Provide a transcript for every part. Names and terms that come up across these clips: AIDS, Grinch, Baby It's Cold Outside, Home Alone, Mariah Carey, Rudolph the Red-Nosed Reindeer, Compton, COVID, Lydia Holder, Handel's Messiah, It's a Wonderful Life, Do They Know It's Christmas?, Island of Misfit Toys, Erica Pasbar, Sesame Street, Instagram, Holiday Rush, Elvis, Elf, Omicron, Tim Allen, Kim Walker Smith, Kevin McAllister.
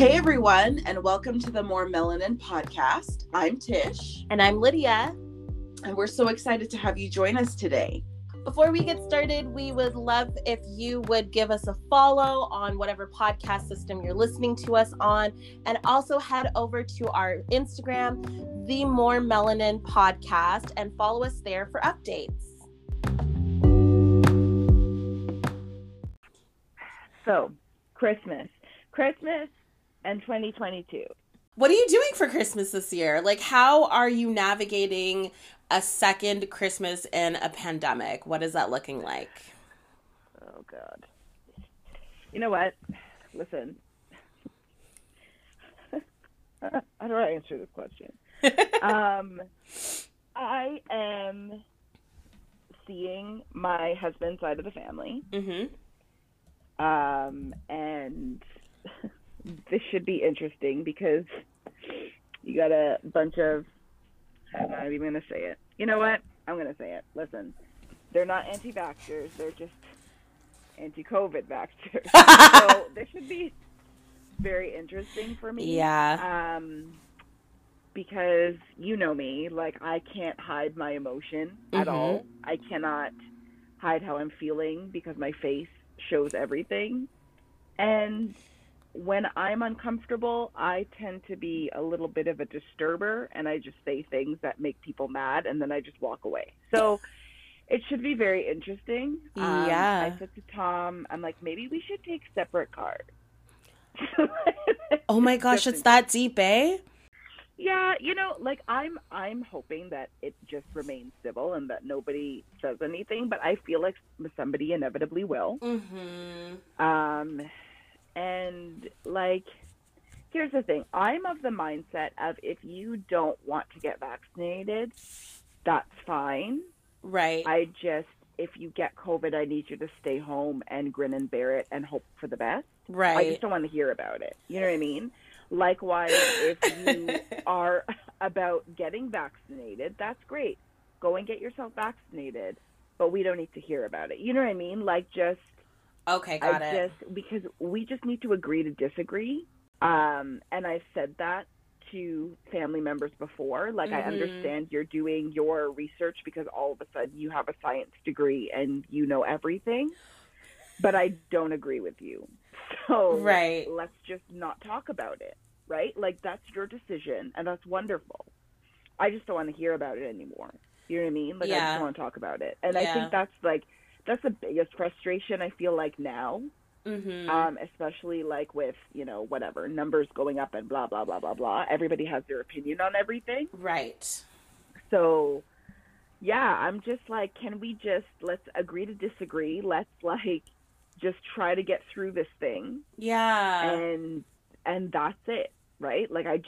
Hey everyone, and welcome to the More Melanin Podcast. I'm Tish. And I'm Lydia. And we're so excited to have you join us today. Before we get started, we would love if you would give us a follow on whatever podcast system you're listening to us on. And also head over to our Instagram, The More Melanin Podcast, and follow us there for updates. So, Christmas and 2022. What are you doing for Christmas this year? Like, how are you navigating a second Christmas in a pandemic? What is that looking like? Oh, God. You know what? Listen. How do I answer this question? I am seeing my husband's side of the family. Mm-hmm. And this should be interesting because you got a bunch of, I'm not even going to say it. You know what? I'm going to say it. Listen, they're not anti-vaxxers. They're just anti-COVID vaxxers. So this should be very interesting for me. Yeah. Because you know me, like I can't hide my emotion at all. I cannot hide how I'm feeling because my face shows everything. And when I'm uncomfortable, I tend to be a little bit of a disturber, and I just say things that make people mad, and then I just walk away. So it should be very interesting. Yeah. I said to Tom, I'm like, maybe we should take separate cards. Oh my gosh, it's that deep, eh? Yeah, you know, like I'm hoping that it just remains civil and that nobody says anything, but I feel like somebody inevitably will. Mm-hmm. And like, here's the thing. I'm of the mindset of if you don't want to get vaccinated, that's fine. Right. If you get COVID, I need you to stay home and grin and bear it and hope for the best. Right. I just don't want to hear about it. You know what I mean? Likewise, if you are about getting vaccinated, that's great. Go and get yourself vaccinated, but we don't need to hear about it. You know what I mean? Like just... Okay, got it. Because we just need to agree to disagree. And I've said that to family members before. Like, I understand you're doing your research because all of a sudden you have a science degree and you know everything. But I don't agree with you. So right. Let's just not talk about it, right? Like, that's your decision, and that's wonderful. I just don't want to hear about it anymore. You know what I mean? Like, yeah. I just don't want to talk about it. And yeah. I think that's, like... That's the biggest frustration I feel like now, especially like with, you know, whatever, numbers going up and blah, blah, blah, blah, blah. Everybody has their opinion on everything. Right. So, yeah, I'm just like, can we just, let's agree to disagree. Let's like, just try to get through this thing. Yeah. And that's it, right? Like, I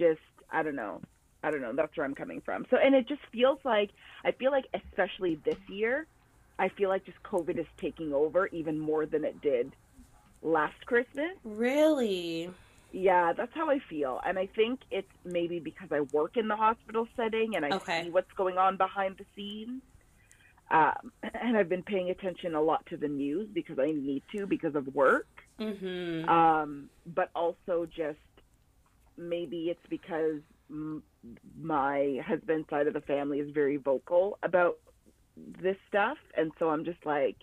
don't know. That's where I'm coming from. So, and it just feels like, I feel like especially this year, I feel like just COVID is taking over even more than it did last Christmas. Really? Yeah, that's how I feel. And I think it's maybe because I work in the hospital setting and I see what's going on behind the scenes. And I've been paying attention a lot to the news because I need to because of work. Mm-hmm. But also just maybe it's because my husband's side of the family is very vocal about this stuff, and so I'm just like,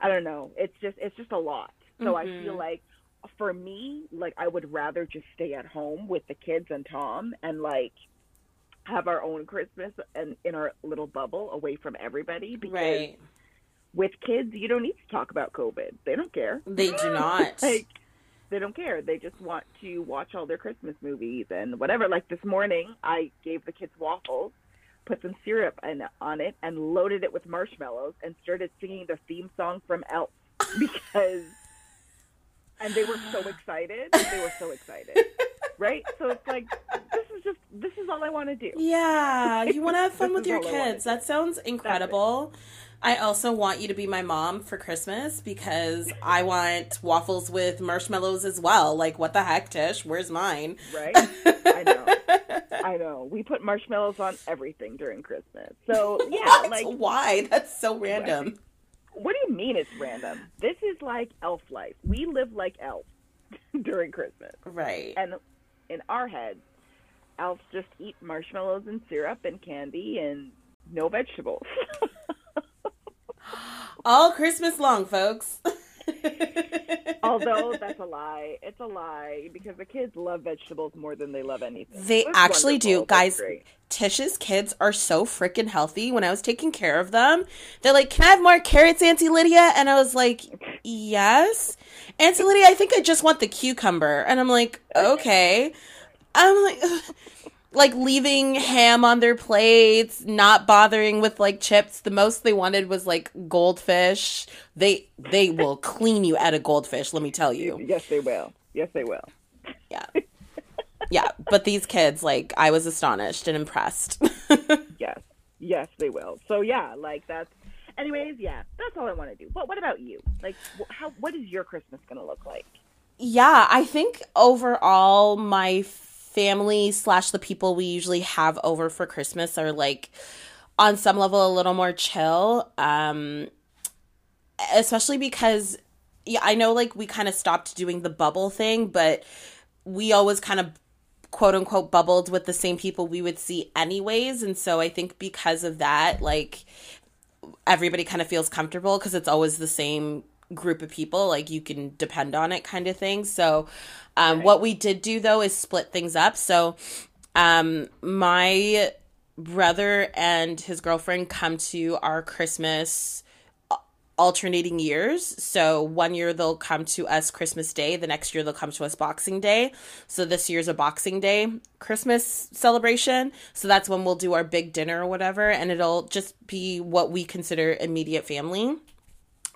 I don't know, it's just a lot. So I feel like for me, like I would rather just stay at home with the kids and Tom and like have our own Christmas and in our little bubble away from everybody, because with kids you don't need to talk about COVID. They don't care. They do not. Like, they don't care. They just want to watch all their Christmas movies and whatever. Like this morning I gave the kids waffles, put some syrup on it, and loaded it with marshmallows, and started singing the theme song from Elf because, and they were so excited. Right? So it's like, this is all I want to do. Yeah. You want to have fun with your kids. That sounds incredible. I also want you to be my mom for Christmas because I want waffles with marshmallows as well. Like, what the heck, Tish? Where's mine? Right? I know. We put marshmallows on everything during Christmas. So, yeah. What? Like, why? That's so random. Right. What do you mean it's random? This is like elf life. We live like elves. during Christmas. Right. And in our heads, elves just eat marshmallows and syrup and candy and no vegetables. All Christmas long, folks. Although that's a lie. It's a lie because the kids love vegetables more than they love anything. They actually do. Guys, Tish's kids are so freaking healthy. When I was taking care of them, they're like, "Can I have more carrots, Auntie Lydia?" And I was like, "Yes. Auntie Lydia, I think I just want the cucumber." And I'm like, "Okay." I'm like, ugh. Like leaving ham on their plates, not bothering with like chips. The most they wanted was like goldfish. They will clean you out of goldfish, let me tell you. Yes, they will. Yes, they will. Yeah. Yeah, but these kids, like, I was astonished and impressed. Yes. Yes, they will. So yeah, like that's anyways, yeah. That's all I want to do. But what about you? Like what is your Christmas going to look like? Yeah, I think overall my family / the people we usually have over for Christmas are like on some level a little more chill, especially because I know like we kind of stopped doing the bubble thing, but we always kind of quote unquote bubbled with the same people we would see anyways. And so I think because of that, like everybody kind of feels comfortable because it's always the same group of people, like you can depend on it kind of thing. So right. What we did do though is split things up. So my brother and his girlfriend come to our Christmas alternating years. So one year they'll come to us Christmas Day, the next year they'll come to us Boxing Day. So this year's a Boxing Day Christmas celebration. So that's when we'll do our big dinner or whatever, and it'll just be what we consider immediate family.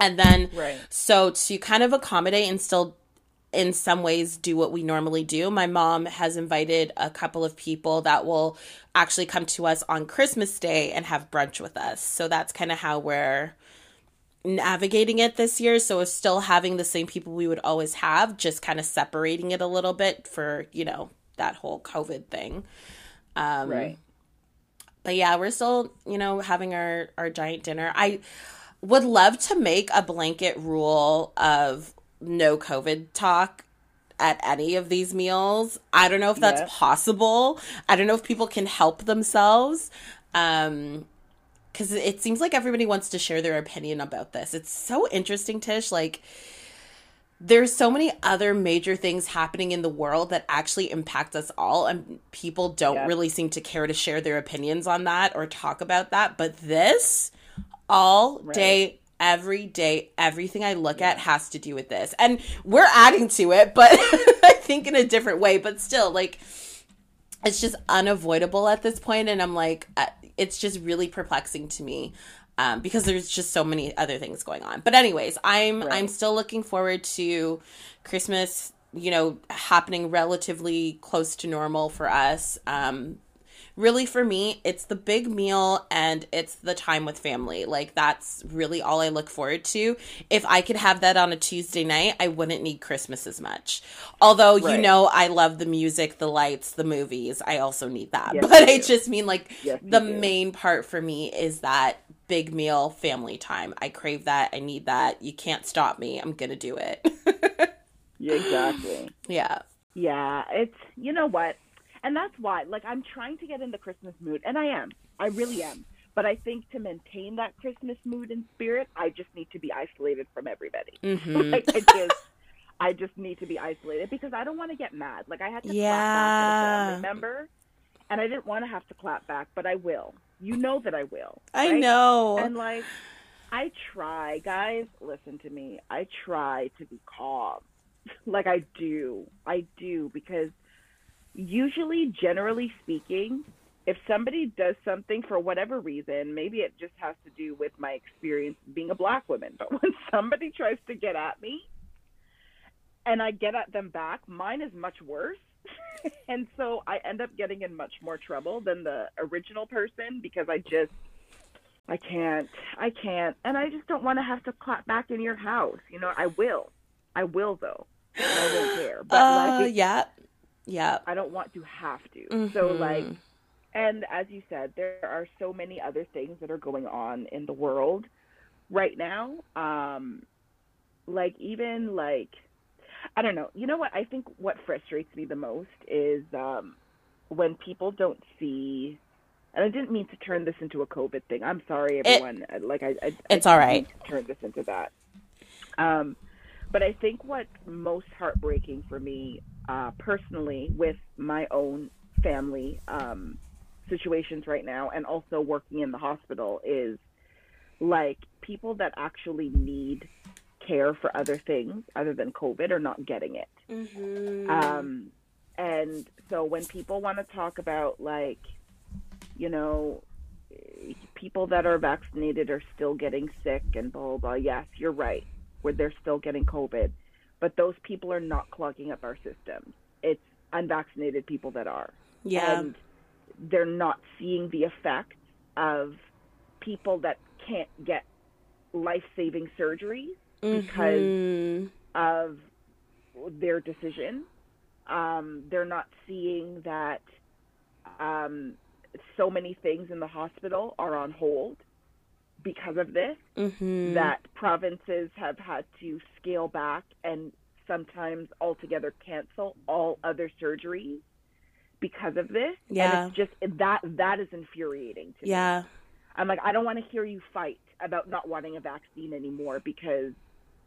And then, right. So to kind of accommodate and still in some ways do what we normally do, my mom has invited a couple of people that will actually come to us on Christmas Day and have brunch with us. So that's kind of how we're navigating it this year. So it's still having the same people we would always have, just kind of separating it a little bit for, you know, that whole COVID thing. Right. But yeah, we're still, you know, having our giant dinner. I would love to make a blanket rule of no COVID talk at any of these meals. I don't know if that's possible. I don't know if people can help themselves. 'Cause it seems like everybody wants to share their opinion about this. It's so interesting, Tish. Like, there's so many other major things happening in the world that actually impact us all, and people don't really seem to care to share their opinions on that or talk about that. But this... all day, every day, everything I look at has to do with this. And we're adding to it, but I think in a different way. But still, like, it's just unavoidable at this point. And I'm like, it's just really perplexing to me because there's just so many other things going on. But anyways, I'm still looking forward to Christmas, you know, happening relatively close to normal for us. Really, for me, it's the big meal and it's the time with family. Like, that's really all I look forward to. If I could have that on a Tuesday night, I wouldn't need Christmas as much. Although, you know, I love the music, the lights, the movies. I also need that. Yes, but I just mean, like, the main part for me is that big meal, family time. I crave that. I need that. You can't stop me. I'm going to do it. Exactly. Yeah. Yeah. It's, you know what? And that's why, like, I'm trying to get in the Christmas mood, and I am. I really am. But I think to maintain that Christmas mood and spirit, I just need to be isolated from everybody. Mm-hmm. Like, I just need to be isolated because I don't want to get mad. Like, I had to clap back at a family member, and I didn't want to have to clap back, but I will. You know that I will. Right? I know. And, like, I try. Guys, listen to me. I try to be calm. Like, I do because... usually, generally speaking, if somebody does something for whatever reason, maybe it just has to do with my experience being a Black woman, but when somebody tries to get at me and I get at them back, mine is much worse. And so I end up getting in much more trouble than the original person because I can't. And I just don't want to have to clap back in your house. You know, I will though. And I don't care. But yeah, I don't want to have to. Mm-hmm. So, like, and as you said, there are so many other things that are going on in the world right now. Like, even, like, I don't know. You know what? I think what frustrates me the most is when people don't see, and I didn't mean to turn this into a COVID thing. I'm sorry, everyone. It's all right. Turn this into that. But I think what's most heartbreaking for me personally with my own family situations right now, and also working in the hospital, is like people that actually need care for other things other than COVID are not getting it. Mm-hmm. And so when people want to talk about, like, you know, people that are vaccinated are still getting sick and blah, blah, blah. Yes, you're right. Where they're still getting COVID, but those people are not clogging up our system. It's unvaccinated people that are. Yeah. And they're not seeing the effect of people that can't get life-saving surgery because of their decision. They're not seeing that so many things in the hospital are on hold because of this, that provinces have had to scale back and sometimes altogether cancel all other surgeries because of this. Yeah. And it's just that is infuriating to me. Yeah. I'm like, I don't want to hear you fight about not wanting a vaccine anymore because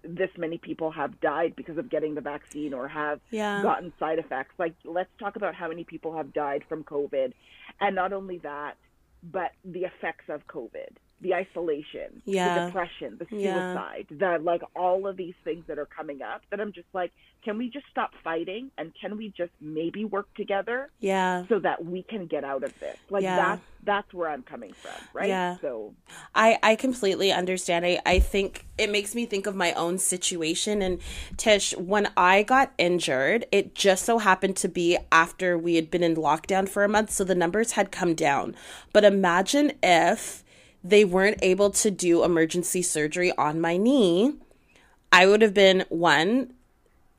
this many people have died because of getting the vaccine or have gotten side effects. Like, let's talk about how many people have died from COVID. And not only that, but the effects of COVID, the isolation, the depression, the suicide, the, like, all of these things that are coming up that I'm just like, can we just stop fighting? And can we just maybe work together so that we can get out of this? Like, that's where I'm coming from, right? Yeah. So I completely understand. I think it makes me think of my own situation. And Tish, when I got injured, it just so happened to be after we had been in lockdown for a month. So the numbers had come down. But imagine if they weren't able to do emergency surgery on my knee, I would have been, one,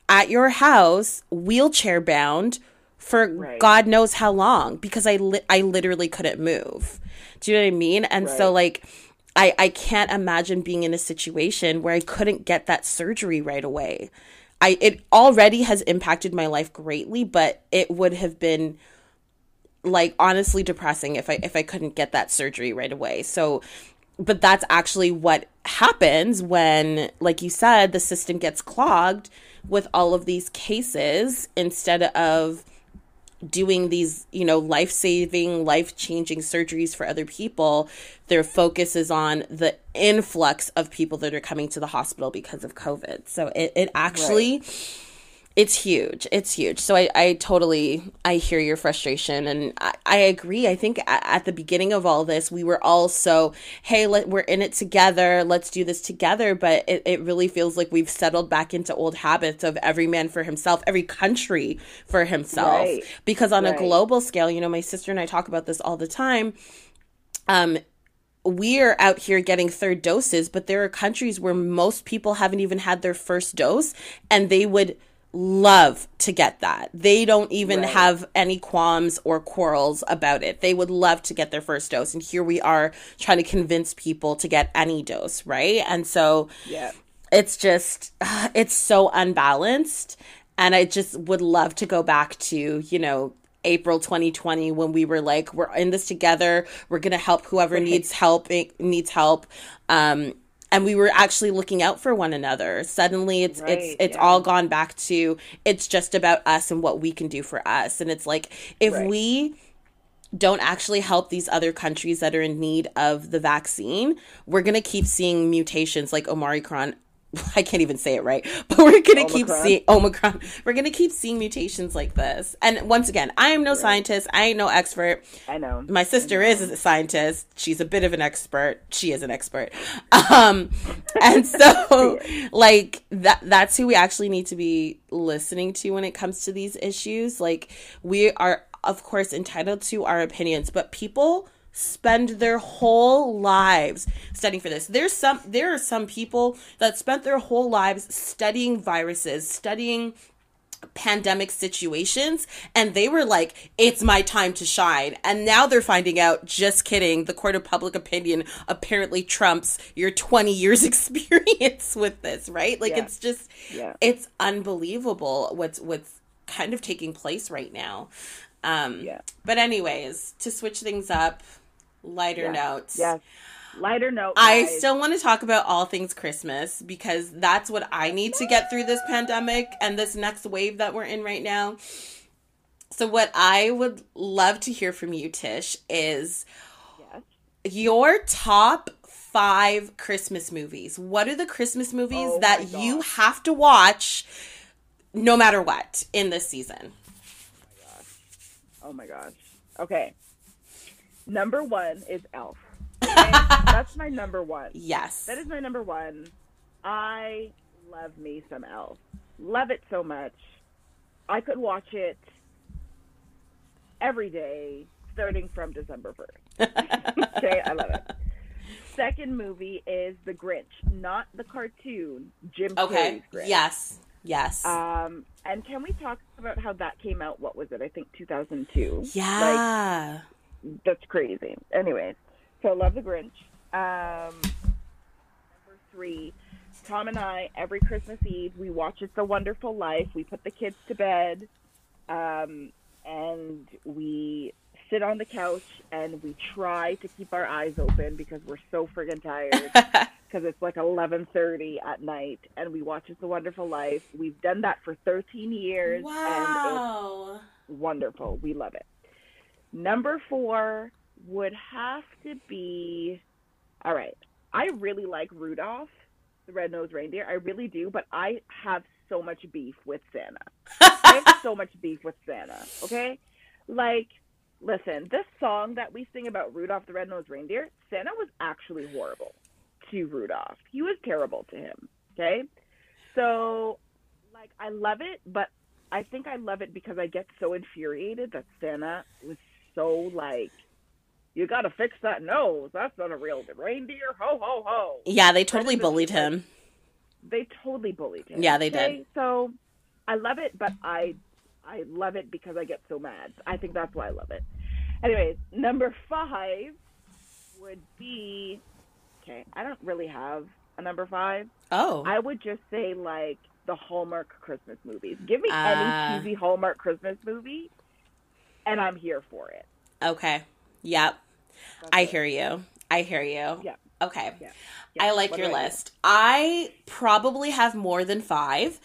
at your house, wheelchair bound for God knows how long, because I literally couldn't move. Do you know what I mean? And so, like, I can't imagine being in a situation where I couldn't get that surgery right away. It already has impacted my life greatly, but it would have been, like, honestly depressing if I couldn't get that surgery right away. So, but that's actually what happens when, like you said, the system gets clogged with all of these cases instead of doing these, you know, life-saving, life-changing surgeries for other people. Their focus is on the influx of people that are coming to the hospital because of COVID. So it actually... Right. It's huge. It's huge. So I totally hear your frustration, and I agree. I think at the beginning of all this, we were all so, hey, we're in it together. Let's do this together. But it really feels like we've settled back into old habits of every man for himself, every country for himself. Right. Because on a global scale, you know, my sister and I talk about this all the time. We're out here getting third doses, but there are countries where most people haven't even had their first dose, and they would love to get that. They don't even have any qualms or quarrels about it. They would love to get their first dose. And here we are trying to convince people to get any dose, right? And so it's just, it's so unbalanced. And I just would love to go back to, you know, April 2020, when we were like, we're in this together. We're going to help whoever needs help. And we were actually looking out for one another. Suddenly, it's all gone back to, it's just about us and what we can do for us. And it's like, if we don't actually help these other countries that are in need of the vaccine, we're going to keep seeing mutations like Omicron. I can't even say it right, but we're going to keep seeing Omicron. We're going to keep seeing mutations like this. And once again, I am no scientist. I ain't no expert. I know. My sister is a scientist. She's a bit of an expert. She is an expert. And so like that's who we actually need to be listening to when it comes to these issues. Like, we are, of course, entitled to our opinions, but people spend their whole lives studying for this. There are some people that spent their whole lives studying viruses, studying pandemic situations, and they were like, it's my time to shine. And now they're finding out, just kidding, the court of public opinion apparently trumps your 20 years experience with this, right? Like, yeah. It's just, yeah. It's unbelievable what's kind of taking place right now. Yeah. But anyways, to switch things up, lighter yeah. notes. Yes. Lighter note. Guys. I still want to talk about all things Christmas, because that's what I need to get through this pandemic and this next wave that we're in right now. So what I would love to hear from you, Tish, is yes. your top 5 Christmas movies. What are the Christmas movies that you have to watch no matter what in this season? Oh my gosh. Okay. Number 1 is Elf. Okay? That's my number 1. Yes. That is my number 1. I love me some Elf. Love it so much. I could watch it every day starting from December 1st. Okay, I love it. Second movie is The Grinch, not the cartoon, Jim Carrey's Grinch. Yes. Yes. And can we talk about how that came out? What was it? I think 2002. Yeah. Like, that's crazy. Anyways. So, love The Grinch. Number 3, Tom and I, every Christmas Eve, we watch It's a Wonderful Life. We put the kids to bed, and we sit on the couch, and we try to keep our eyes open because we're so friggin' tired, because it's like 11:30 at night, and we watch It's a Wonderful Life. We've done that for 13 years, wow. and it's wonderful. We love it. Number 4... would have to be, all right, I really like Rudolph the Red-Nosed Reindeer. I really do, but I have so much beef with Santa. I have so much beef with Santa, okay? Like, listen, this song that we sing about Rudolph the Red-Nosed Reindeer, Santa was actually horrible to Rudolph. He was terrible to him, okay? So, like, I love it, but I think I love it because I get so infuriated that Santa was so, like, you gotta fix that nose. That's not a real reindeer. Ho, ho, ho. Yeah, they totally bullied him. They totally bullied him. Yeah, they did. So I love it, but I love it because I get so mad. I think that's why I love it. Anyways, number 5 would be... Okay, I don't really have a number 5. Oh. I would just say, like, the Hallmark Christmas movies. Give me any cheesy Hallmark Christmas movie, and I'm here for it. Okay. Yep. I hear you. Yeah. Okay. Yeah. Yeah. I like your list. I probably have more than 5,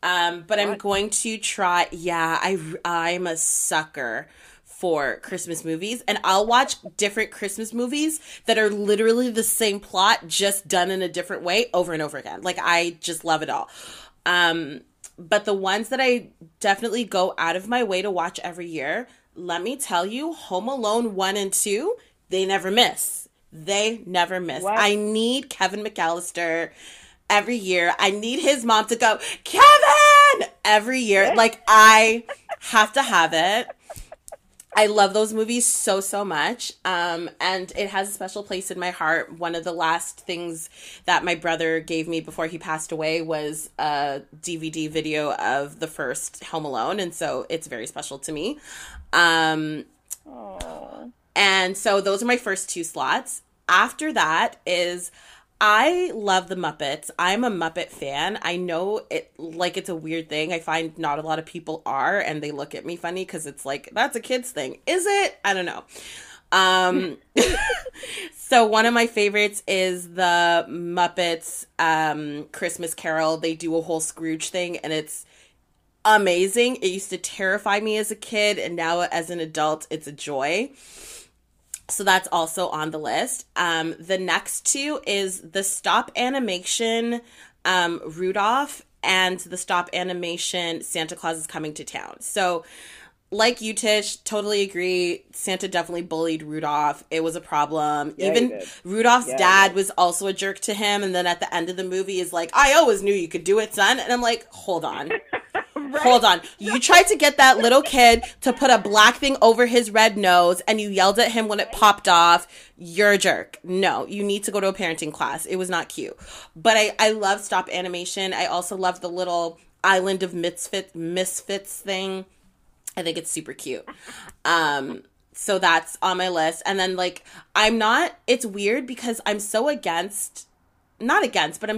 but I'm going to try. Yeah, I'm a sucker for Christmas movies, and I'll watch different Christmas movies that are literally the same plot, just done in a different way over and over again. Like, I just love it all. But the ones that I definitely go out of my way to watch every year, let me tell you, Home Alone 1 and 2, they never miss. They never miss. What? I need Kevin McAllister every year. I need his mom to go, Kevin! Every year. What? Like, I have to have it. I love those movies so, so much. And it has a special place in my heart. One of the last things that my brother gave me before he passed away was a DVD video of the first Home Alone. And so it's very special to me. And so those are my first 2 slots. After that is... I love the Muppets. I'm a Muppet fan. I know it's a weird thing. I find not a lot of people are, and they look at me funny because it's like, that's a kid's thing. Is it? I don't know. So one of my favorites is the Muppets Christmas Carol. They do a whole Scrooge thing, and it's amazing. It used to terrify me as a kid, and now as an adult, it's a joy. So that's also on the list. The next 2 is the stop animation Rudolph and the stop animation Santa Claus Is Comin' to Town. So like you, Tish, totally agree. Santa definitely bullied Rudolph. It was a problem. Yeah, even Rudolph's dad was also a jerk to him. And then at the end of the movie is like, I always knew you could do it, son. And I'm like, hold on. Right. Hold on. You tried to get that little kid to put a black thing over his red nose, and you yelled at him when it popped off. You're a jerk. No, you need to go to a parenting class. It was not cute. But I love stop animation. I also love the little Island of Misfits thing. I think it's super cute. So that's on my list. And then, like, it's weird because I'm so I'm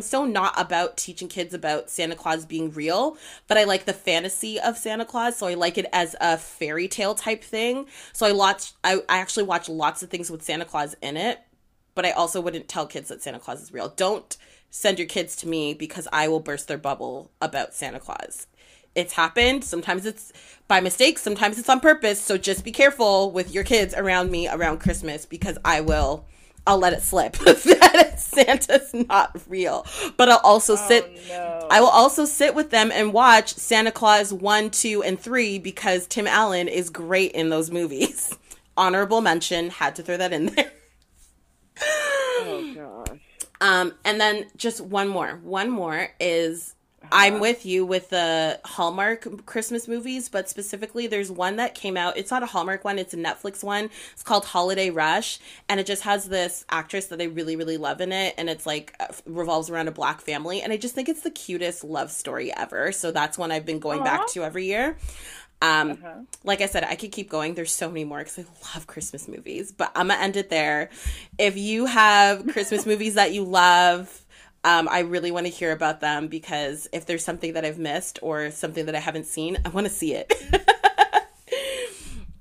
so not about teaching kids about Santa Claus being real, but I like the fantasy of Santa Claus, so I like it as a fairy tale type thing. So I actually watch lots of things with Santa Claus in it, but I also wouldn't tell kids that Santa Claus is real. Don't send your kids to me because I will burst their bubble about Santa Claus. It's happened. Sometimes it's by mistake. Sometimes it's on purpose. So just be careful with your kids around me around Christmas because I'll let it slip that Santa's not real. But I'll also sit with them and watch Santa Claus 1, 2, and 3 because Tim Allen is great in those movies. Honorable mention. Had to throw that in there. Oh, gosh. And then just one more. One more is... I'm with you with the Hallmark Christmas movies, but specifically there's one that came out. It's not a Hallmark one. It's a Netflix one. It's called Holiday Rush, and it just has this actress that I really, really love in it, and it's like revolves around a Black family, and I just think it's the cutest love story ever, so that's one I've been going back to every year. Like I said, I could keep going. There's so many more because I love Christmas movies, but I'm going to end it there. If you have Christmas movies that you love, I really want to hear about them because if there's something that I've missed or something that I haven't seen, I want to see it.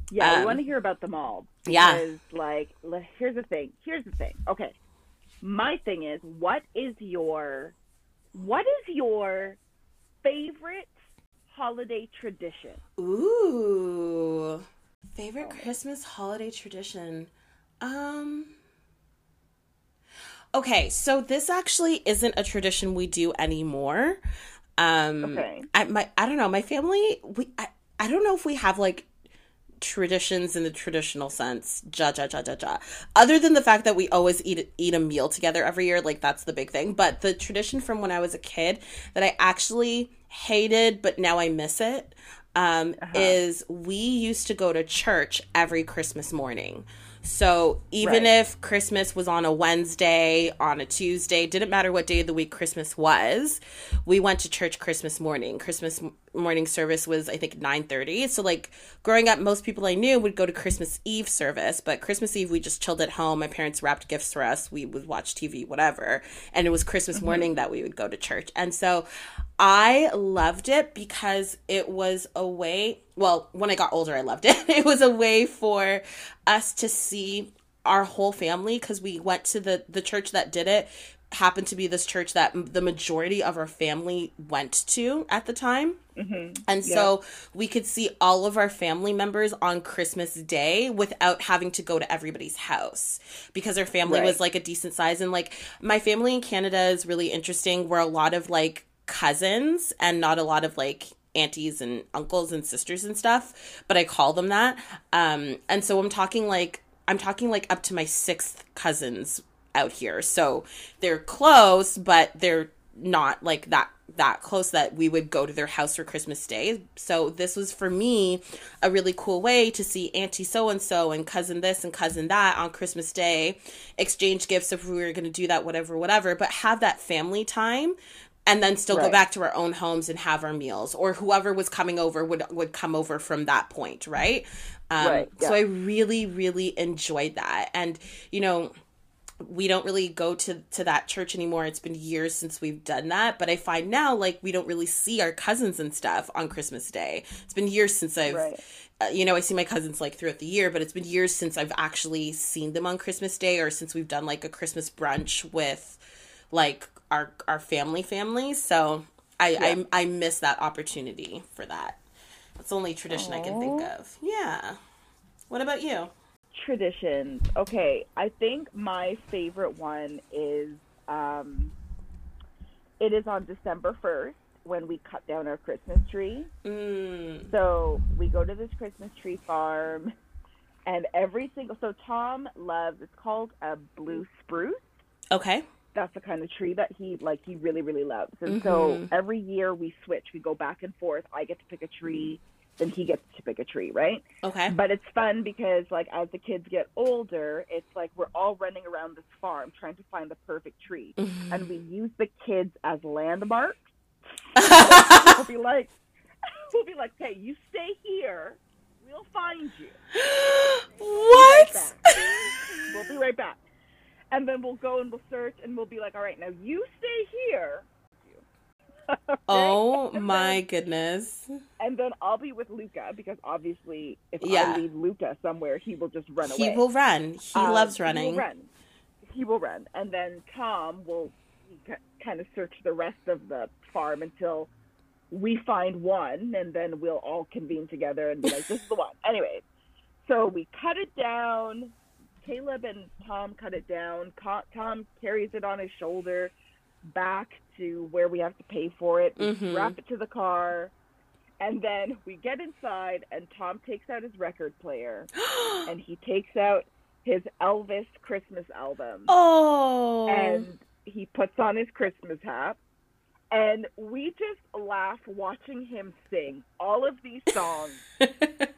Yeah, we want to hear about them all. Because, here's the thing. Okay. My thing is, what is your favorite holiday tradition? Ooh. Favorite Christmas holiday tradition? Okay, so this actually isn't a tradition we do anymore. I don't know. My family, I don't know if we have, like, traditions in the traditional sense. Other than the fact that we always eat a meal together every year. Like, that's the big thing. But the tradition from when I was a kid that I actually hated, but now I miss it, is we used to go to church every Christmas morning. So even if Christmas was on a Wednesday, on a Tuesday, didn't matter what day of the week Christmas was, we went to church Christmas morning. Christmas morning service was, I think, 9:30. So, like, growing up, most people I knew would go to Christmas Eve service. But Christmas Eve, we just chilled at home. My parents wrapped gifts for us. We would watch TV, whatever. And it was Christmas morning that we would go to church. And so I loved it because it was a way... Well, when I got older, I loved it. It was a way for us to see our whole family because we went to the church that did it. Happened to be this church that the majority of our family went to at the time. Mm-hmm. And so we could see all of our family members on Christmas Day without having to go to everybody's house because our family was like a decent size. And like my family in Canada is really interesting. We're a lot of like cousins and not a lot of like aunties and uncles and sisters and stuff, but I call them that. And so I'm talking like up to my sixth cousins out here. So they're close, but they're not like that close that we would go to their house for Christmas Day. So this was for me a really cool way to see auntie so-and-so and cousin this and cousin that on Christmas Day, exchange gifts if we were going to do that, whatever, but have that family time. And then still go back to our own homes and have our meals, or whoever was coming over would come over from that point, right? So I really, really enjoyed that. And, you know, we don't really go to that church anymore. It's been years since we've done that. But I find now, like, we don't really see our cousins and stuff on Christmas Day. It's been years since I've, I see my cousins, like, throughout the year. But it's been years since I've actually seen them on Christmas Day or since we've done, like, a Christmas brunch with, like, our family. So I miss that opportunity for that. That's the only tradition I can think of. Yeah. What about you? Traditions. Okay. I think my favorite one is, it is on December 1st when we cut down our Christmas tree. Mm. So we go to this Christmas tree farm and so Tom loves, it's called a blue spruce. Okay. That's the kind of tree that he really, really loves. And so every year we switch. We go back and forth. I get to pick a tree, then he gets to pick a tree, right? Okay. But it's fun because, like, as the kids get older, it's like we're all running around this farm trying to find the perfect tree. Mm-hmm. And we use the kids as landmarks. We'll be like, okay, you stay here. We'll find you. What? We'll be right back. And then we'll go and we'll search and we'll be like, all right, now you stay here. Okay? Oh, my goodness. And then I'll be with Luca because obviously if I leave Luca somewhere, he will just run away. He will run. He loves running. He will run. And then Tom will kind of search the rest of the farm until we find one, and then we'll all convene together and be like, this is the one. Anyway, so we cut it down. Caleb and Tom cut it down. Tom carries it on his shoulder back to where we have to pay for it. Mm-hmm. We strap it to the car. And then we get inside, and Tom takes out his record player. And he takes out his Elvis Christmas album. Oh. And he puts on his Christmas hat. And we just laugh watching him sing all of these songs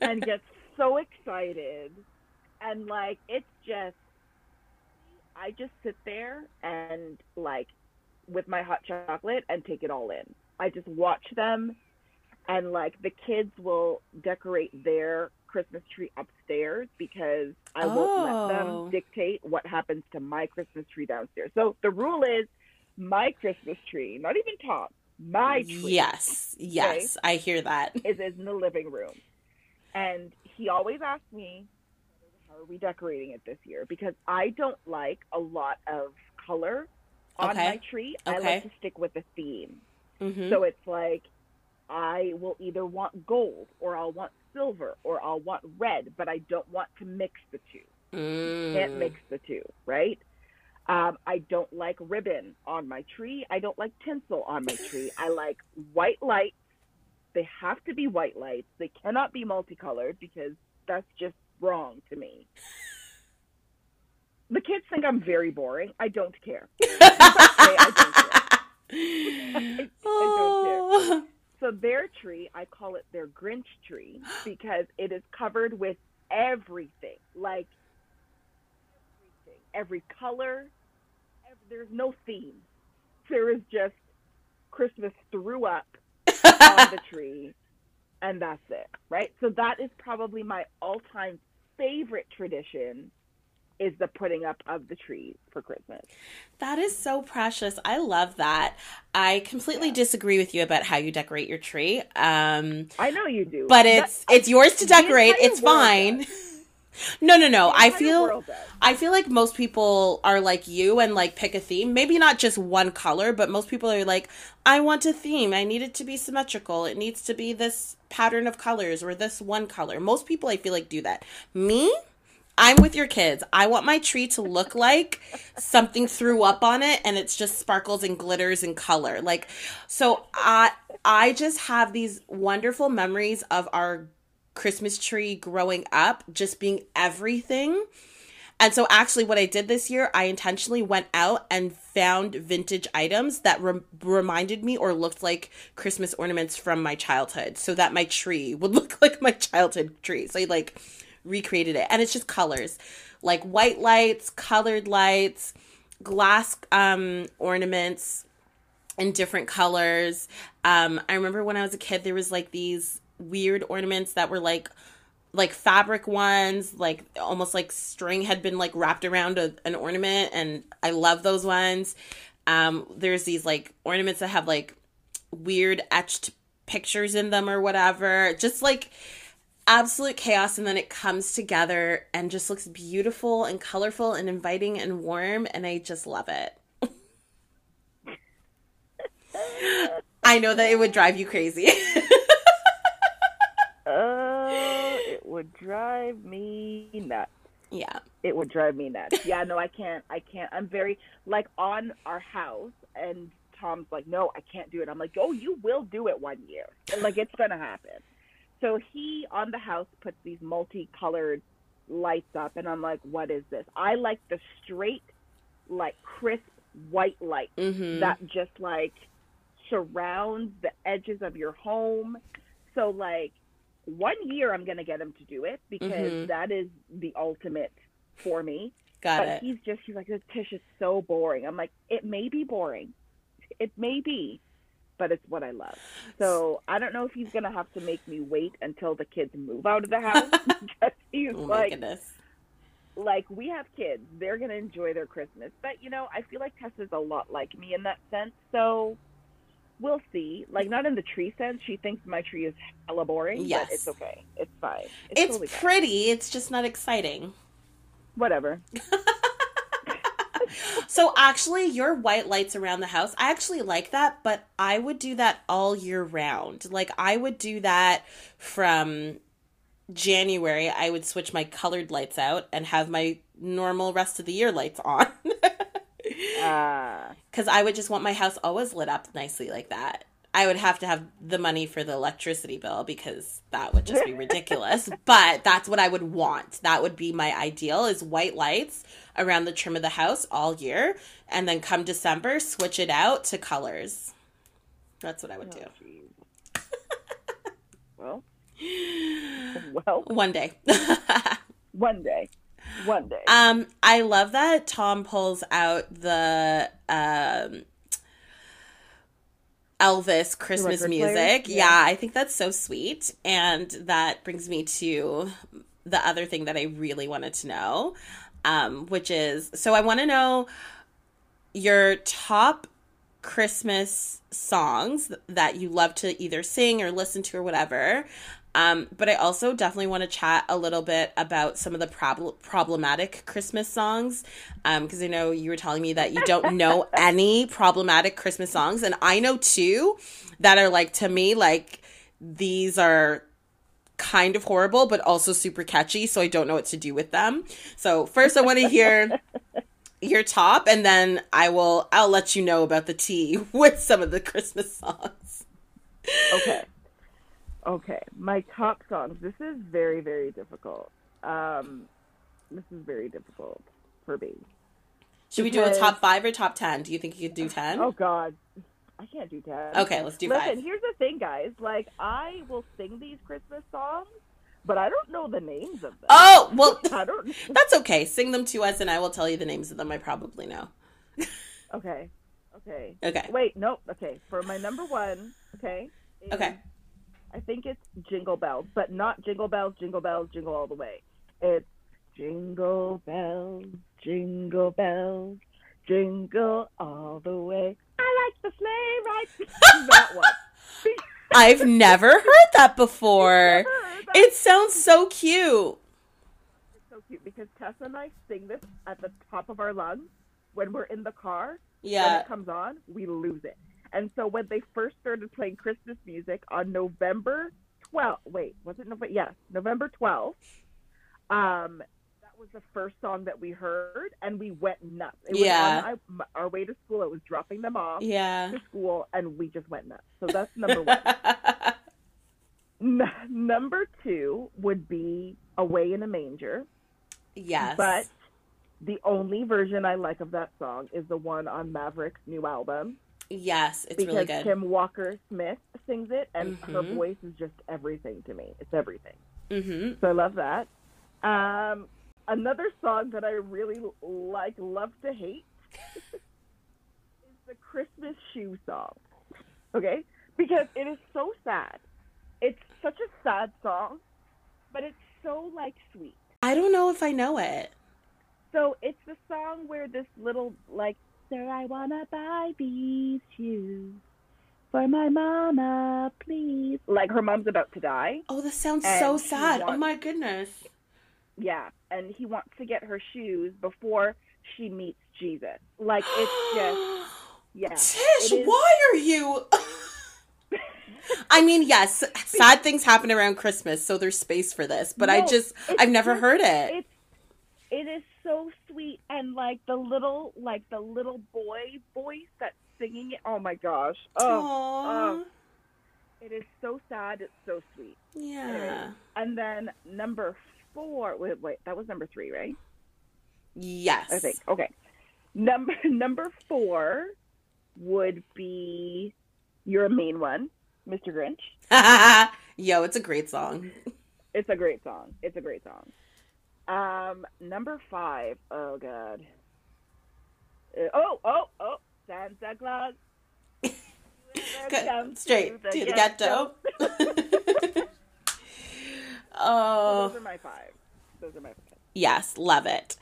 and get so excited. And, like, it's just, I just sit there and, like, with my hot chocolate and take it all in. I just watch them, and, like, the kids will decorate their Christmas tree upstairs because I won't let them dictate what happens to my Christmas tree downstairs. So the rule is my Christmas tree, not even Tom, my tree. Yes, okay, I hear that. Is in the living room. And he always asks me, are we decorating it this year? Because I don't like a lot of color on my tree. Okay. I like to stick with a theme. Mm-hmm. So it's like I will either want gold or I'll want silver or I'll want red, but I don't want to mix the two. Mm. You can't mix the two, right? I don't like ribbon on my tree. I don't like tinsel on my tree. I like white lights. They have to be white lights. They cannot be multicolored because that's just wrong to me. The kids think I'm very boring. I don't care. I don't care. So their tree, I call it their Grinch tree because it is covered with everything. Like everything. Every color. There's no theme. There is just Christmas threw up on the tree. And that's it, right? So that is probably my all-time favorite tradition is the putting up of the tree for Christmas. That is so precious. I love that. I completely disagree with you about how you decorate your tree. I know you do. But it's yours to decorate. It's fine. No. I feel like most people are like you and like pick a theme. Maybe not just one color, but most people are like, I want a theme. I need it to be symmetrical. It needs to be this pattern of colors or this one color. Most people I feel like do that. Me? I'm with your kids. I want my tree to look like something threw up on it and it's just sparkles and glitters and color. Like, so I just have these wonderful memories of our Christmas tree growing up just being everything. And so actually what I did this year, I intentionally went out and found vintage items that reminded me or looked like Christmas ornaments from my childhood so that my tree would look like my childhood tree. So I like recreated it, and it's just colors like white lights, colored lights, glass ornaments in different colors. I remember when I was a kid there was like these weird ornaments that were like fabric ones, like almost like string had been like wrapped around an ornament, and I love those ones. There's these like ornaments that have like weird etched pictures in them or whatever. Just like absolute chaos, and then it comes together and just looks beautiful and colorful and inviting and warm, and I just love it. I know that it would drive you crazy. Oh, it would drive me nuts. Yeah. It would drive me nuts. Yeah, no, I can't. I'm very, like, on our house, and Tom's like, no, I can't do it. I'm like, oh, you will do it one year. And, like, it's going to happen. So he, on the house, puts these multicolored lights up, and I'm like, what is this? I like the straight, like, crisp white light that just, like, surrounds the edges of your home. So, like, one year I'm going to get him to do it because that is the ultimate for me. But he's like, Tish, it's so boring. I'm like, it may be boring. It may be. but it's what I love. So I don't know if he's going to have to make me wait until the kids move out of the house. Because he's like, we have kids. They're going to enjoy their Christmas. But, you know, I feel like Tessa's a lot like me in that sense. So we'll see. Like, not in the tree sense. She thinks my tree is hella boring. Yes. But it's okay. It's fine. It's totally pretty. Fine. It's just not exciting. Whatever. So actually, your white lights around the house, I actually like that, but I would do that all year round. Like, I would do that from January. I would switch my colored lights out and have my normal rest of the year lights on. Because I would just want my house always lit up nicely like that. I would have to have the money for the electricity bill because that would just be ridiculous. But that's what I would want. That would be my ideal, is white lights around the trim of the house all year. And then come December, switch it out to colors. That's what I would do. Well. One day. One day. I love that Tom pulls out the... Elvis Christmas music. Yeah, I think that's so sweet. And that brings me to the other thing that I really wanted to know, which is, so I want to know your top Christmas songs that you love to either sing or listen to or whatever. But I also definitely want to chat a little bit about some of the problematic Christmas songs, because I know you were telling me that you don't know any problematic Christmas songs. And I know two that are like, to me, like, these are kind of horrible, but also super catchy. So I don't know what to do with them. So first I want to hear your top, and then I'll let you know about the tea with some of the Christmas songs. Okay, my top songs. This is very, very difficult. For me. Should we do a top 5 or top 10? Do you think you could do 10? Oh, God. I can't do 10. Okay, let's do 5. Listen, here's the thing, guys. Like, I will sing these Christmas songs, but I don't know the names of them. Oh, well, that's okay. Sing them to us, and I will tell you the names of them. I probably know. Okay. Wait, no. Okay, for my number one, I think it's Jingle Bells, but not Jingle Bells, Jingle Bells, Jingle All the Way. It's Jingle Bells, Jingle Bells, Jingle All the Way. I like the sleigh ride. That one. I've never heard that before. It sounds so cute. It's so cute because Tessa and I sing this at the top of our lungs when we're in the car. Yeah. When it comes on, we lose it. And so when they first started playing Christmas music on November 12th, November 12th, that was the first song that we heard, and we went nuts. It was on our way to school. It was dropping them off to school, and we just went nuts. So that's number one. Number two would be Away in a Manger. Yes. But the only version I like of that song is the one on Maverick's new album. Yes, it's really good. Because Kim Walker Smith sings it, and her voice is just everything to me. It's everything. Mm-hmm. So I love that. Another song that I really love to hate, is the Christmas shoe song. Okay? Because it is so sad. It's such a sad song, but it's so, like, sweet. I don't know if I know it. So it's the song where this little, like, "Sir, I wanna buy these shoes for my mama, please." Like, her mom's about to die. Oh, this sounds so sad. Oh, my goodness. Yeah, and he wants to get her shoes before she meets Jesus. Like, it's just, yeah. Tish, why are you? I mean, yes, sad things happen around Christmas, so there's space for this. But I've never heard it. It is so sweet, and like the little boy voice that's singing it. Oh my gosh! Oh, it is so sad. It's so sweet. Yeah. And then number 4. Wait, that was number 3, right? Yes. I think. Okay. Number 4 would be "You're a Mean One," Mr. Grinch. Yo, it's a great song. Number 5. Oh, God. Santa Claus. Straight to the ghetto. Oh, so those are my five. Yes, love it.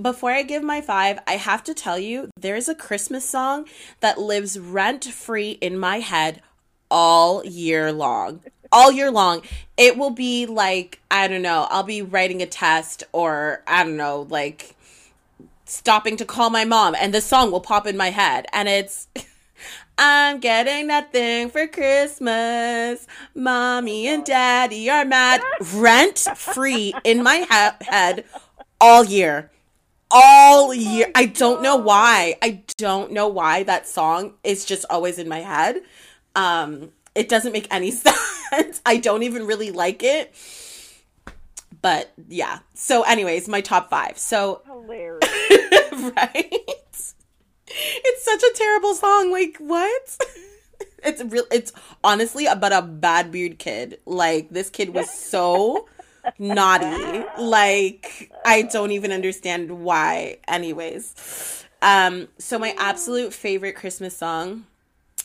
Before I give my five, I have to tell you, there's a Christmas song that lives rent-free in my head all year long. All year long. It will be like, I don't know, I'll be writing a test or, I don't know, like stopping to call my mom and this song will pop in my head. And it's, I'm getting nothing for Christmas. Mommy and Daddy are mad. Rent-free in my head all year. All year. I don't know why. I don't know why that song is just always in my head. It doesn't make any sense. I don't even really like it. But yeah. So anyways, my top five. So hilarious. Right? It's such a terrible song. Like, what? It's honestly about a bad beard kid. Like, this kid was so naughty. Like, I don't even understand why. Anyways, so my absolute favorite Christmas song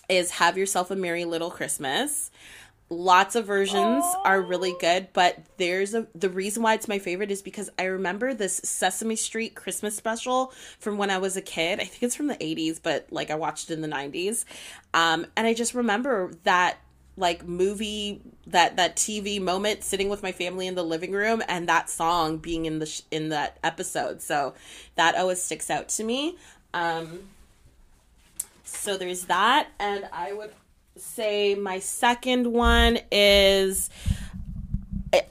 is Have Yourself a Merry Little Christmas. Lots of versions are really good, but the reason why it's my favorite is because I remember this Sesame Street Christmas special from when I was a kid. I think it's from the 80s, but like I watched it in the 90s. And I just remember that like movie, that TV moment, sitting with my family in the living room and that song being in that episode. So that always sticks out to me. So there's that. And I would say my second one is,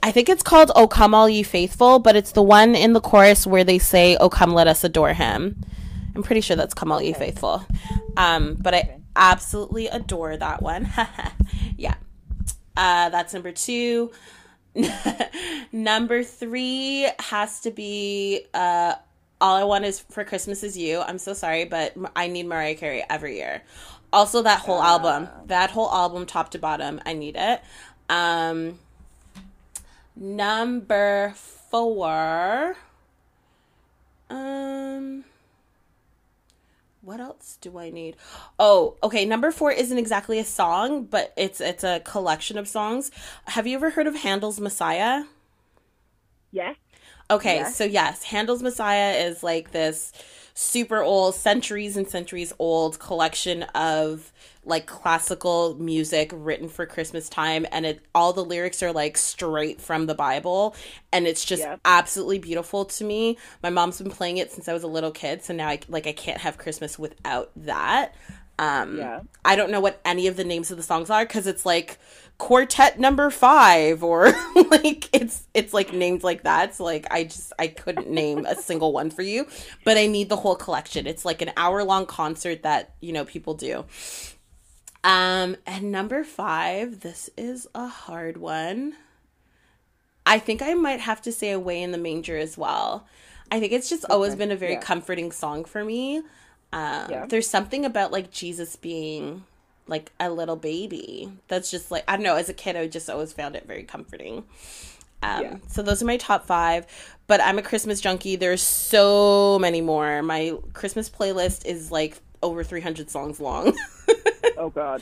I think it's called O Come All Ye Faithful, but it's the one in the chorus where they say, "Oh come, let us adore him." I'm pretty sure that's Come All Ye Faithful. But I absolutely adore that one. Yeah. That's number two. Number three has to be All I Want Is for Christmas Is You. I'm so sorry, but I need Mariah Carey every year. Also, that whole album. That whole album, top to bottom. I need it. Number four. What else do I need? Oh, okay. Number four isn't exactly a song, but it's a collection of songs. Have you ever heard of Handel's Messiah? Yes. Okay, so yes, Handel's Messiah is like this super old, centuries and centuries old collection of like classical music written for Christmas time, and all the lyrics are like straight from the Bible, and it's just absolutely beautiful to me. My mom's been playing it since I was a little kid, so now I can't have Christmas without that. I don't know what any of the names of the songs are because it's like quartet number 5 or like it's like named like that. So like I couldn't name a single one for you, but I need the whole collection. It's like an hour-long concert that, you know, people do. And number 5, this is a hard one. I think I might have to say Away in the Manger as well. I think it's just always been a very comforting song for me. There's something about like Jesus being like a little baby that's just like, I don't know, as a kid I just always found it very comforting. So those are my top 5, but I'm a Christmas junkie. There's so many more. My Christmas playlist is like over 300 songs long. Oh god.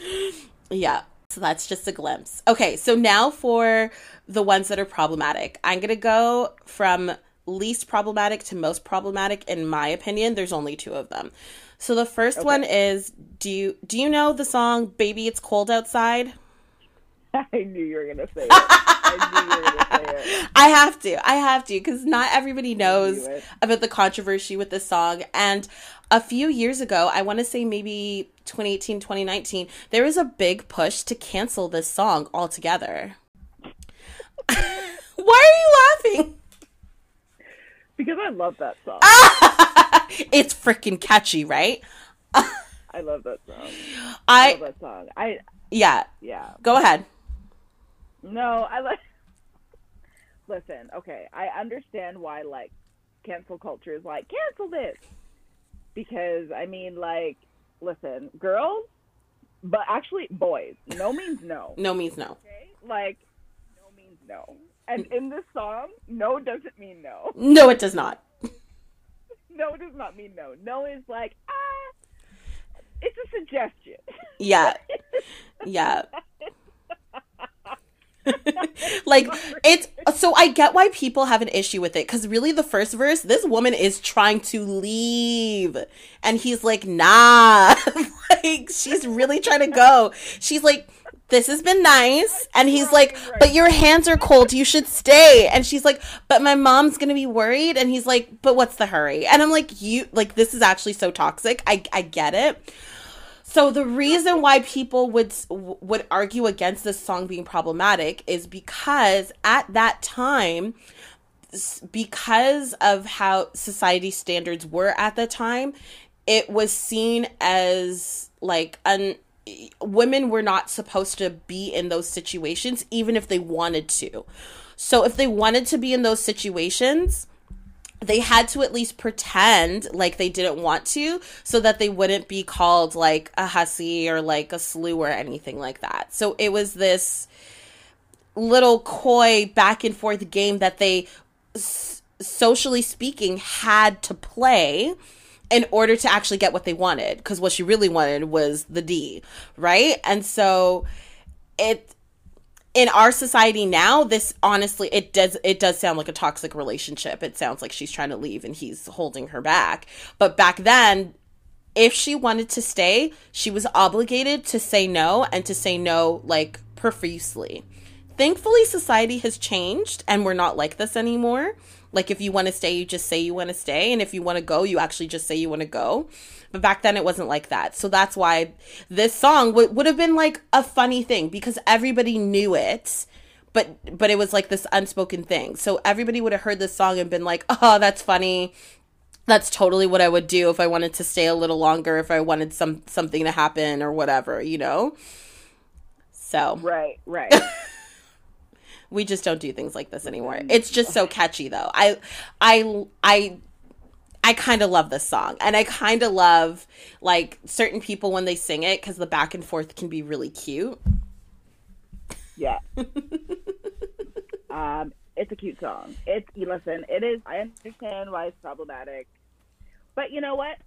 Yeah. So that's just a glimpse. Okay, so now for the ones that are problematic. I'm going to go from least problematic to most problematic. In my opinion, there's only 2 of them. So the first one is, do you know the song Baby It's Cold Outside? I knew you were going to say it. I have to because not everybody knows about the controversy with this song. And a few years ago, I want to say maybe 2018, 2019, there was a big push to cancel this song altogether. Why are you laughing? Because I love that song. It's freaking catchy, right? I love that song. I love that song. Yeah. Go ahead. No, listen, okay, I understand why, like, cancel culture is like, cancel this. Because, I mean, like, listen, girls, but actually boys, no means no. No means no. Okay? Like, no means no. And in this song, no doesn't mean no. No, it does not. No does not mean no. No is like, It's a suggestion. Yeah. Yeah. Like, it's so I get why people have an issue with it, because really the first verse, this woman is trying to leave and he's like, nah. Like, she's really trying to go. She's like, this has been nice. And he's like, but your hands are cold, you should stay. And she's like, but my mom's gonna be worried. And he's like, but what's the hurry? And I'm like, you, like, this is actually so toxic. I get it. So the reason why people would argue against this song being problematic is because at that time, because of how society standards were at the time, it was seen as like women were not supposed to be in those situations, even if they wanted to. So if they wanted to be in those situations, they had to at least pretend like they didn't want to, so that they wouldn't be called like a hussy or like a slew or anything like that. So it was this little coy back and forth game that they, socially speaking, had to play in order to actually get what they wanted, because what she really wanted was the D, right? And so it, in our society now, this honestly, it does sound like a toxic relationship. It sounds like she's trying to leave and he's holding her back. But back then, if she wanted to stay, she was obligated to say no, and to say no like profusely. Thankfully, society has changed and we're not like this anymore. Like, if you want to stay, you just say you want to stay. And if you want to go, you actually just say you want to go. But back then, it wasn't like that. So that's why this song would have been, like, a funny thing. Because everybody knew it. But it was, like, this unspoken thing. So everybody would have heard this song and been like, oh, that's funny. That's totally what I would do if I wanted to stay a little longer. If I wanted something to happen or whatever, you know? So. Right, right. We just don't do things like this anymore. It's just so catchy, though. I kind of love this song. And I kind of love, like, certain people when they sing it, because the back and forth can be really cute. Yeah. It's a cute song. It is. I understand why it's problematic. But you know what?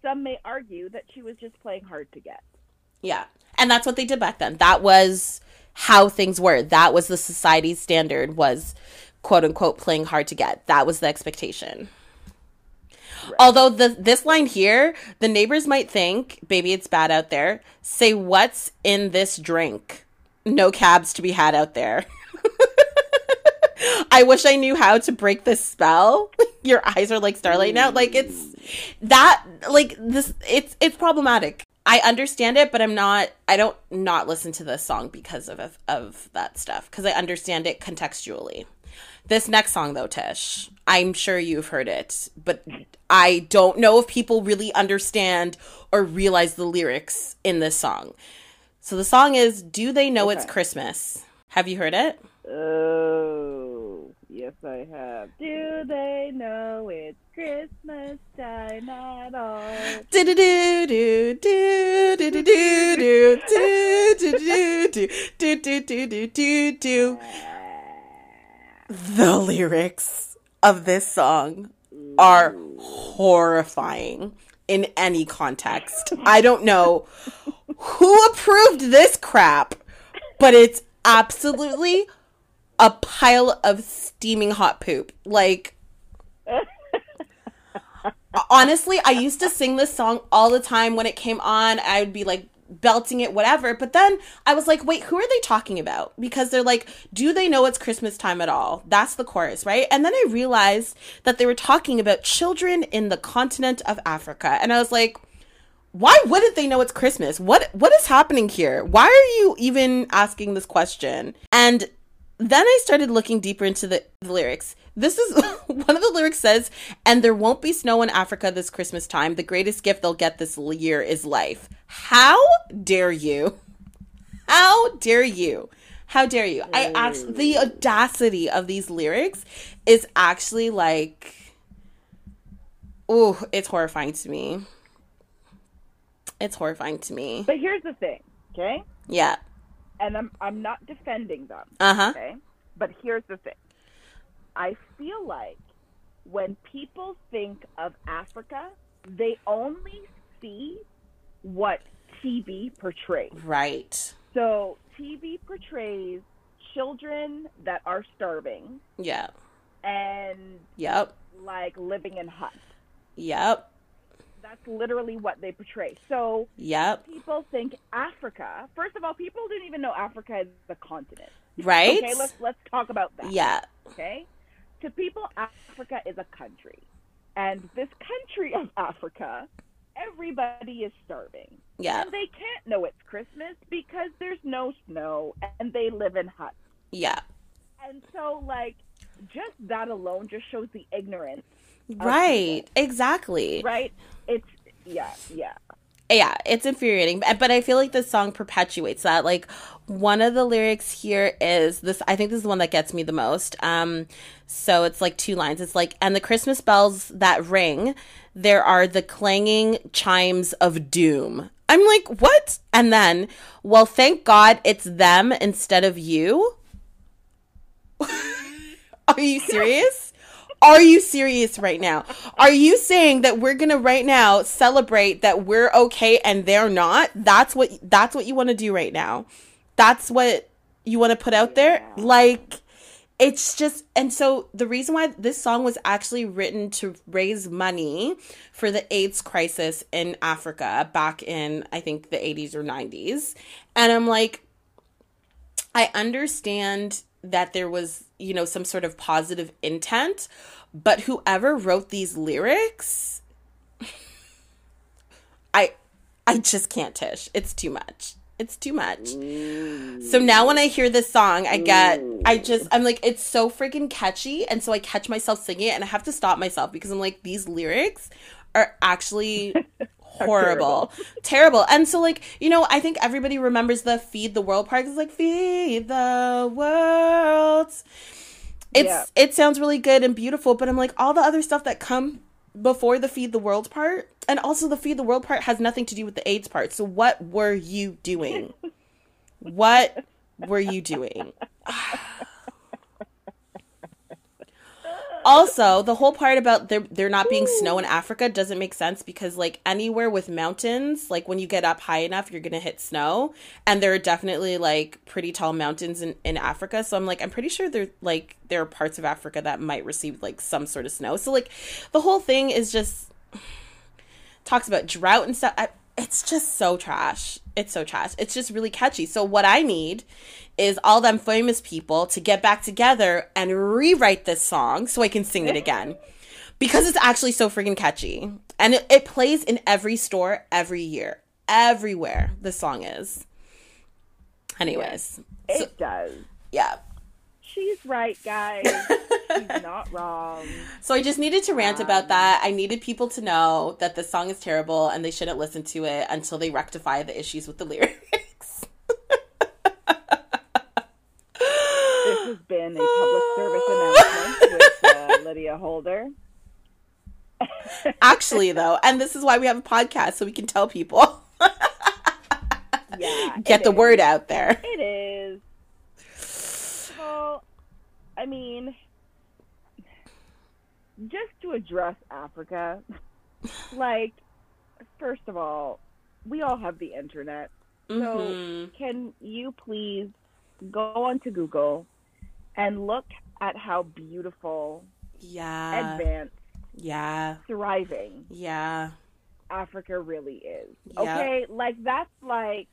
Some may argue that she was just playing hard to get. Yeah. And that's what they did back then. That was how things were. That was the society's standard, was quote unquote playing hard to get. That was the expectation. Right. Although this line here, the neighbors might think, baby, it's bad out there. Say what's in this drink. No cabs to be had out there. I wish I knew how to break this spell. Your eyes are like starlight now. Like, it's that, like this, it's problematic. I understand it, but I don't not listen to this song because of that stuff, because I understand it contextually. This next song, though, Tish, I'm sure you've heard it, but I don't know if people really understand or realize the lyrics in this song. So the song is Do They Know It's Christmas? Have you heard it? Oh, yes, I have. Do they know it's Christmas time at all? Do do do do do do do do do do do do do do do. The lyrics of this song are horrifying in any context. I don't know who approved this crap, but it's absolutely a pile of steaming hot poop. Like, honestly, I used to sing this song all the time when it came on. I would be like belting it, whatever. But then I was like, wait, who are they talking about? Because they're like, do they know it's Christmas time at all? That's the chorus, right? And then I realized that they were talking about children in the continent of Africa. And I was like, why wouldn't they know it's Christmas? What is happening here? Why are you even asking this question? And then I started looking deeper into the lyrics. This is one of the lyrics says, and there won't be snow in Africa this Christmas time. The greatest gift they'll get this year is life. How dare you? How dare you? How dare you? I actually, the audacity of these lyrics is actually like, ooh, it's horrifying to me. It's horrifying to me. But here's the thing, okay? Yeah. And I'm not defending them, okay? But here's the thing. I feel like when people think of Africa, they only see what TV portrays. Right. So TV portrays children that are starving. Yeah. And like living in huts. Yep. That's literally what they portray. So people think Africa. First of all, people didn't even know Africa is a continent. Right. Okay, let's talk about that. Yeah. Okay. To people, Africa is a country. And this country of Africa, everybody is starving. Yeah. And they can't know it's Christmas because there's no snow and they live in huts. Yeah. And so, like, just that alone just shows the ignorance. Right. Exactly. Right. It's, yeah, it's infuriating. But I feel like this song perpetuates that. Like, one of the lyrics here is this, I think this is the one that gets me the most. So it's like two lines. It's like, and the Christmas bells that ring, there are the clanging chimes of doom. I'm like, what? And then, well, thank God it's them instead of you. Are you serious? Are you serious right now? Are you saying that we're going to right now celebrate that we're okay and they're not? That's what you want to do right now. That's what you want to put out there? Like, it's just, and so the reason why this song was actually written to raise money for the AIDS crisis in Africa back in, I think, the 80s or 90s. And I'm like, I understand that there was, you know, some sort of positive intent, but whoever wrote these lyrics, I just can't, Tish. It's too much. It's too much. So now when I hear this song, I'm like, it's so freaking catchy. And so I catch myself singing it and I have to stop myself because I'm like, these lyrics are actually horrible. Terrible. And so, like, you know, I think everybody remembers the Feed the World part. It's like, feed the world. It sounds really good and beautiful, but I'm like, all the other stuff that come before the Feed the World part, and also the Feed the World part has nothing to do with the AIDS part. So what were you doing? What were you doing? Also, the whole part about there not being snow in Africa doesn't make sense because, like, anywhere with mountains, like, when you get up high enough, you're going to hit snow. And there are definitely, like, pretty tall mountains in Africa. So I'm like, I'm pretty sure there are parts of Africa that might receive, like, some sort of snow. So, like, the whole thing is just talks about drought and stuff. It's just so trash. It's so trash. It's just really catchy. So what I need is all them famous people to get back together and rewrite this song so I can sing it again. Because it's actually so freaking catchy. And it plays in every store every year. Everywhere the song is. Anyways. Yes, it does. Yeah. She's right, guys. She's not wrong. So I just needed to rant about that. I needed people to know that this song is terrible and they shouldn't listen to it until they rectify the issues with the lyrics. This has been a public service announcement with Lydia Holder. Actually, though, and this is why we have a podcast, so we can tell people. Get the word out there. It is. I mean, just to address Africa, like, first of all, we all have the internet. So can you please go onto Google and look at how beautiful, advanced, thriving Africa really is? Yep. Okay, like, that's like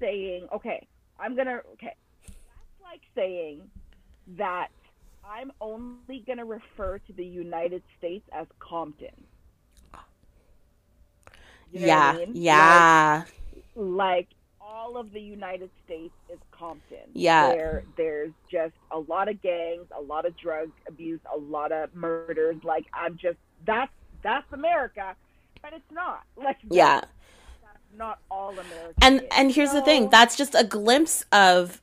saying, like saying that I'm only going to refer to the United States as Compton. You know what I mean? Like, all of the United States is Compton. Yeah. Where there's just a lot of gangs, a lot of drug abuse, a lot of murders. Like, I'm just, that's America, but it's not. Like, not all Americans. And here's the thing, that's just a glimpse of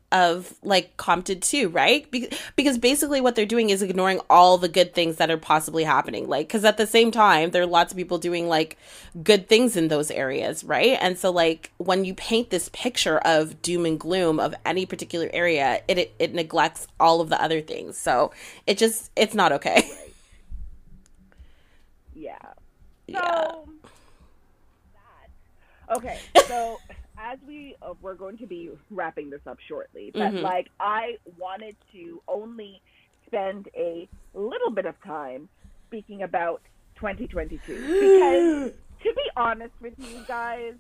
like Compton too, right? Because basically what they're doing is ignoring all the good things that are possibly happening. Like, because at the same time, there are lots of people doing like good things in those areas, right? And so like when you paint this picture of doom and gloom of any particular area, it neglects all of the other things. So it's not okay. Right. Yeah. So Okay, so as we're going to be wrapping this up shortly, but mm-hmm. like I wanted to only spend a little bit of time speaking about 2022 because to be honest with you guys,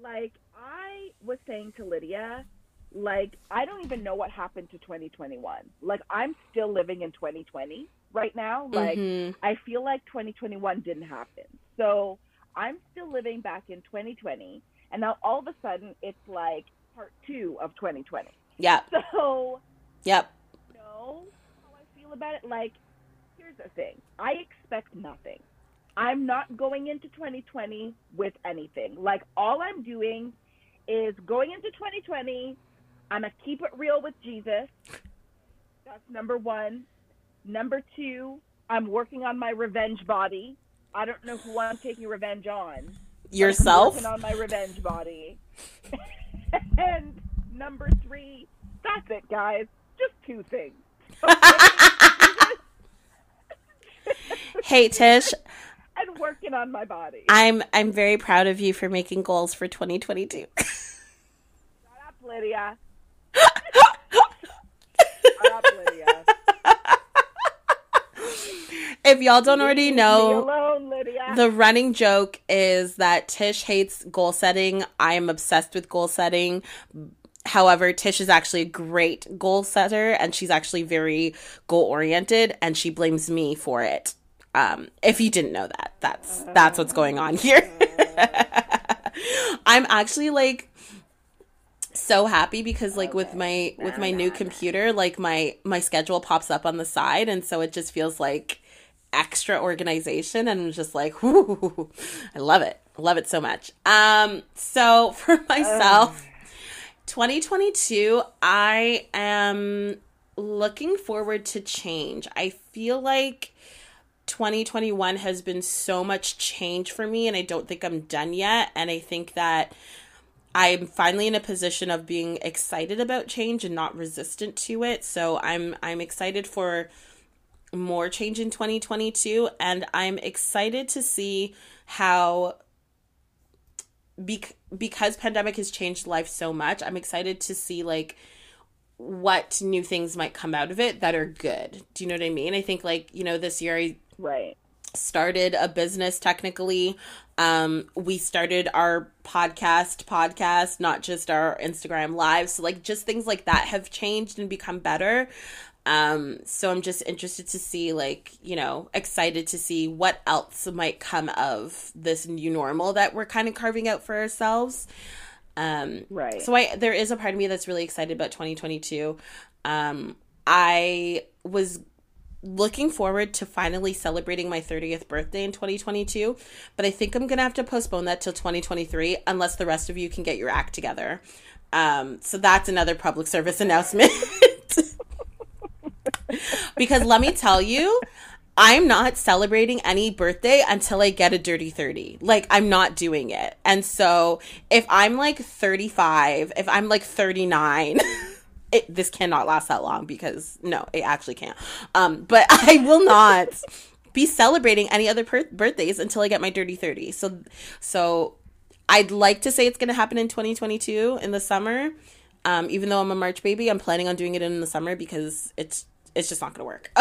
like I was saying to Lydia, like I don't even know what happened to 2021. Like I'm still living in 2020 right now. Like mm-hmm. I feel like 2021 didn't happen. So I'm still living back in 2020, and now all of a sudden it's like part 2 of 2020. Yeah. So yep. You know how I feel about it? Like, here's the thing. I expect nothing. I'm not going into 2020 with anything. Like, all I'm doing is going into 2020, I'm going to keep it real with Jesus. That's number one. Number two, I'm working on my revenge body. I don't know who I'm taking revenge on. Yourself? I'm working on my revenge body. And number three, that's it, guys. Just two things. Okay? Hey, Tish. And working on my body. I'm very proud of you for making goals for 2022. Shut up, Lydia. Shut up, Lydia. If y'all don't already know, the running joke is that Tish hates goal setting. I am obsessed with goal setting. However, Tish is actually a great goal setter, and she's actually very goal-oriented, and she blames me for it. If you didn't know that, that's what's going on here. I'm actually, like, so happy because, like, okay, with my new computer, like, my schedule pops up on the side, and so it just feels like extra organization, and I'm just like, whoo, I love it. I love it so much. So for myself... 2022, I am looking forward to change. I feel like 2021 has been so much change for me, and I don't think I'm done yet. And I think that I'm finally in a position of being excited about change and not resistant to it. So I'm excited for more change in 2022, and I'm excited to see how... because pandemic has changed life so much, I'm excited to see, like, what new things might come out of it that are good. Do you know what I mean? I think, like, you know, this year I started a business technically. We started our podcast, not just our Instagram live. So, like, just things like that have changed and become better. So I'm just interested to see, like, you know, excited to see what else might come of this new normal that we're kind of carving out for ourselves. So there is a part of me that's really excited about 2022. I was looking forward to finally celebrating my 30th birthday in 2022, but I think I'm going to have to postpone that till 2023 unless the rest of you can get your act together. So that's another public service announcement. Because let me tell you, I'm not celebrating any birthday until I get a dirty 30. Like, I'm not doing it. And so if I'm like 35, if I'm like 39, this cannot last that long because no, it actually can't. But I will not be celebrating any other birthdays until I get my dirty 30. So I'd like to say it's going to happen in 2022 in the summer. Even though I'm a March baby, I'm planning on doing it in the summer because it's just not going to work.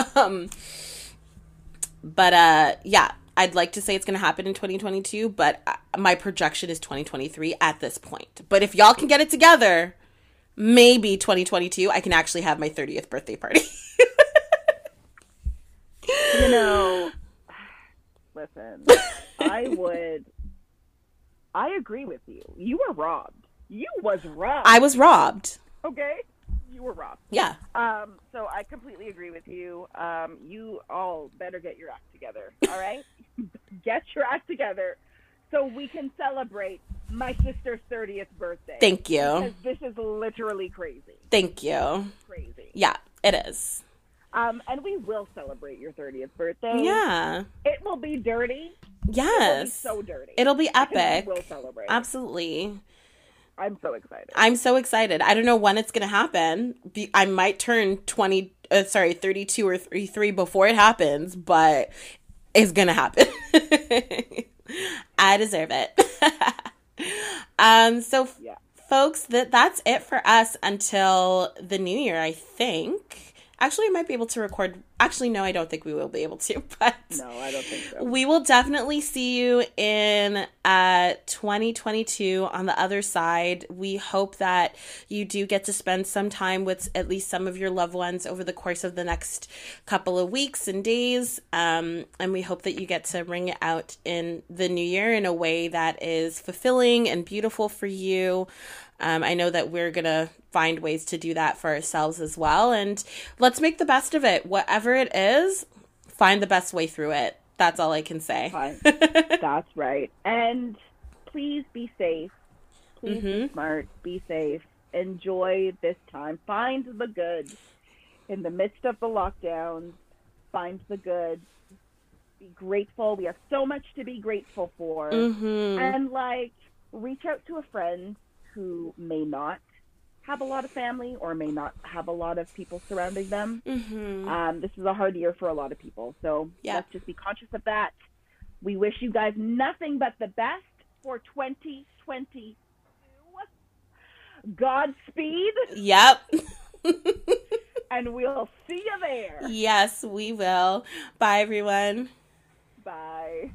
I'd like to say it's going to happen in 2022, but my projection is 2023 at this point. But if y'all can get it together, maybe 2022, I can actually have my 30th birthday party. You know, listen, I agree with you. You were robbed. You was robbed. I was robbed. Okay. You were robbed. Yeah. So I completely agree with you. You all better get your act together. All right? Get your act together so we can celebrate my sister's 30th birthday. Thank you. Because this is literally crazy. Thank you. Crazy. Yeah, it is. And we will celebrate your 30th birthday. Yeah. It will be dirty. Yes. It will be so dirty. It'll be epic. We will celebrate. Absolutely. I'm so excited. I don't know when it's going to happen. I might turn 32 or 33 before it happens, but it's going to happen. I deserve it. So, folks, that's it for us until the new year, I think. Actually, I might be able to record. Actually, no, I don't think we will be able to. But no, I don't think so. We will definitely see you in 2022 on the other side. We hope that you do get to spend some time with at least some of your loved ones over the course of the next couple of weeks and days. And we hope that you get to ring it out in the new year in a way that is fulfilling and beautiful for you. I know that we're going to find ways to do that for ourselves as well. And let's make the best of it. Whatever it is, find the best way through it. That's all I can say. That's right. And please be safe. Please be smart. Be safe. Enjoy this time. Find the good. In the midst of the lockdown, find the good. Be grateful. We have so much to be grateful for. Mm-hmm. And, reach out to a friend who may not have a lot of family or may not have a lot of people surrounding them. Mm-hmm. This is a hard year for a lot of people. So let's just be conscious of that. We wish you guys nothing but the best for 2022. Godspeed. Yep. And we'll see you there. Yes, we will. Bye, everyone. Bye.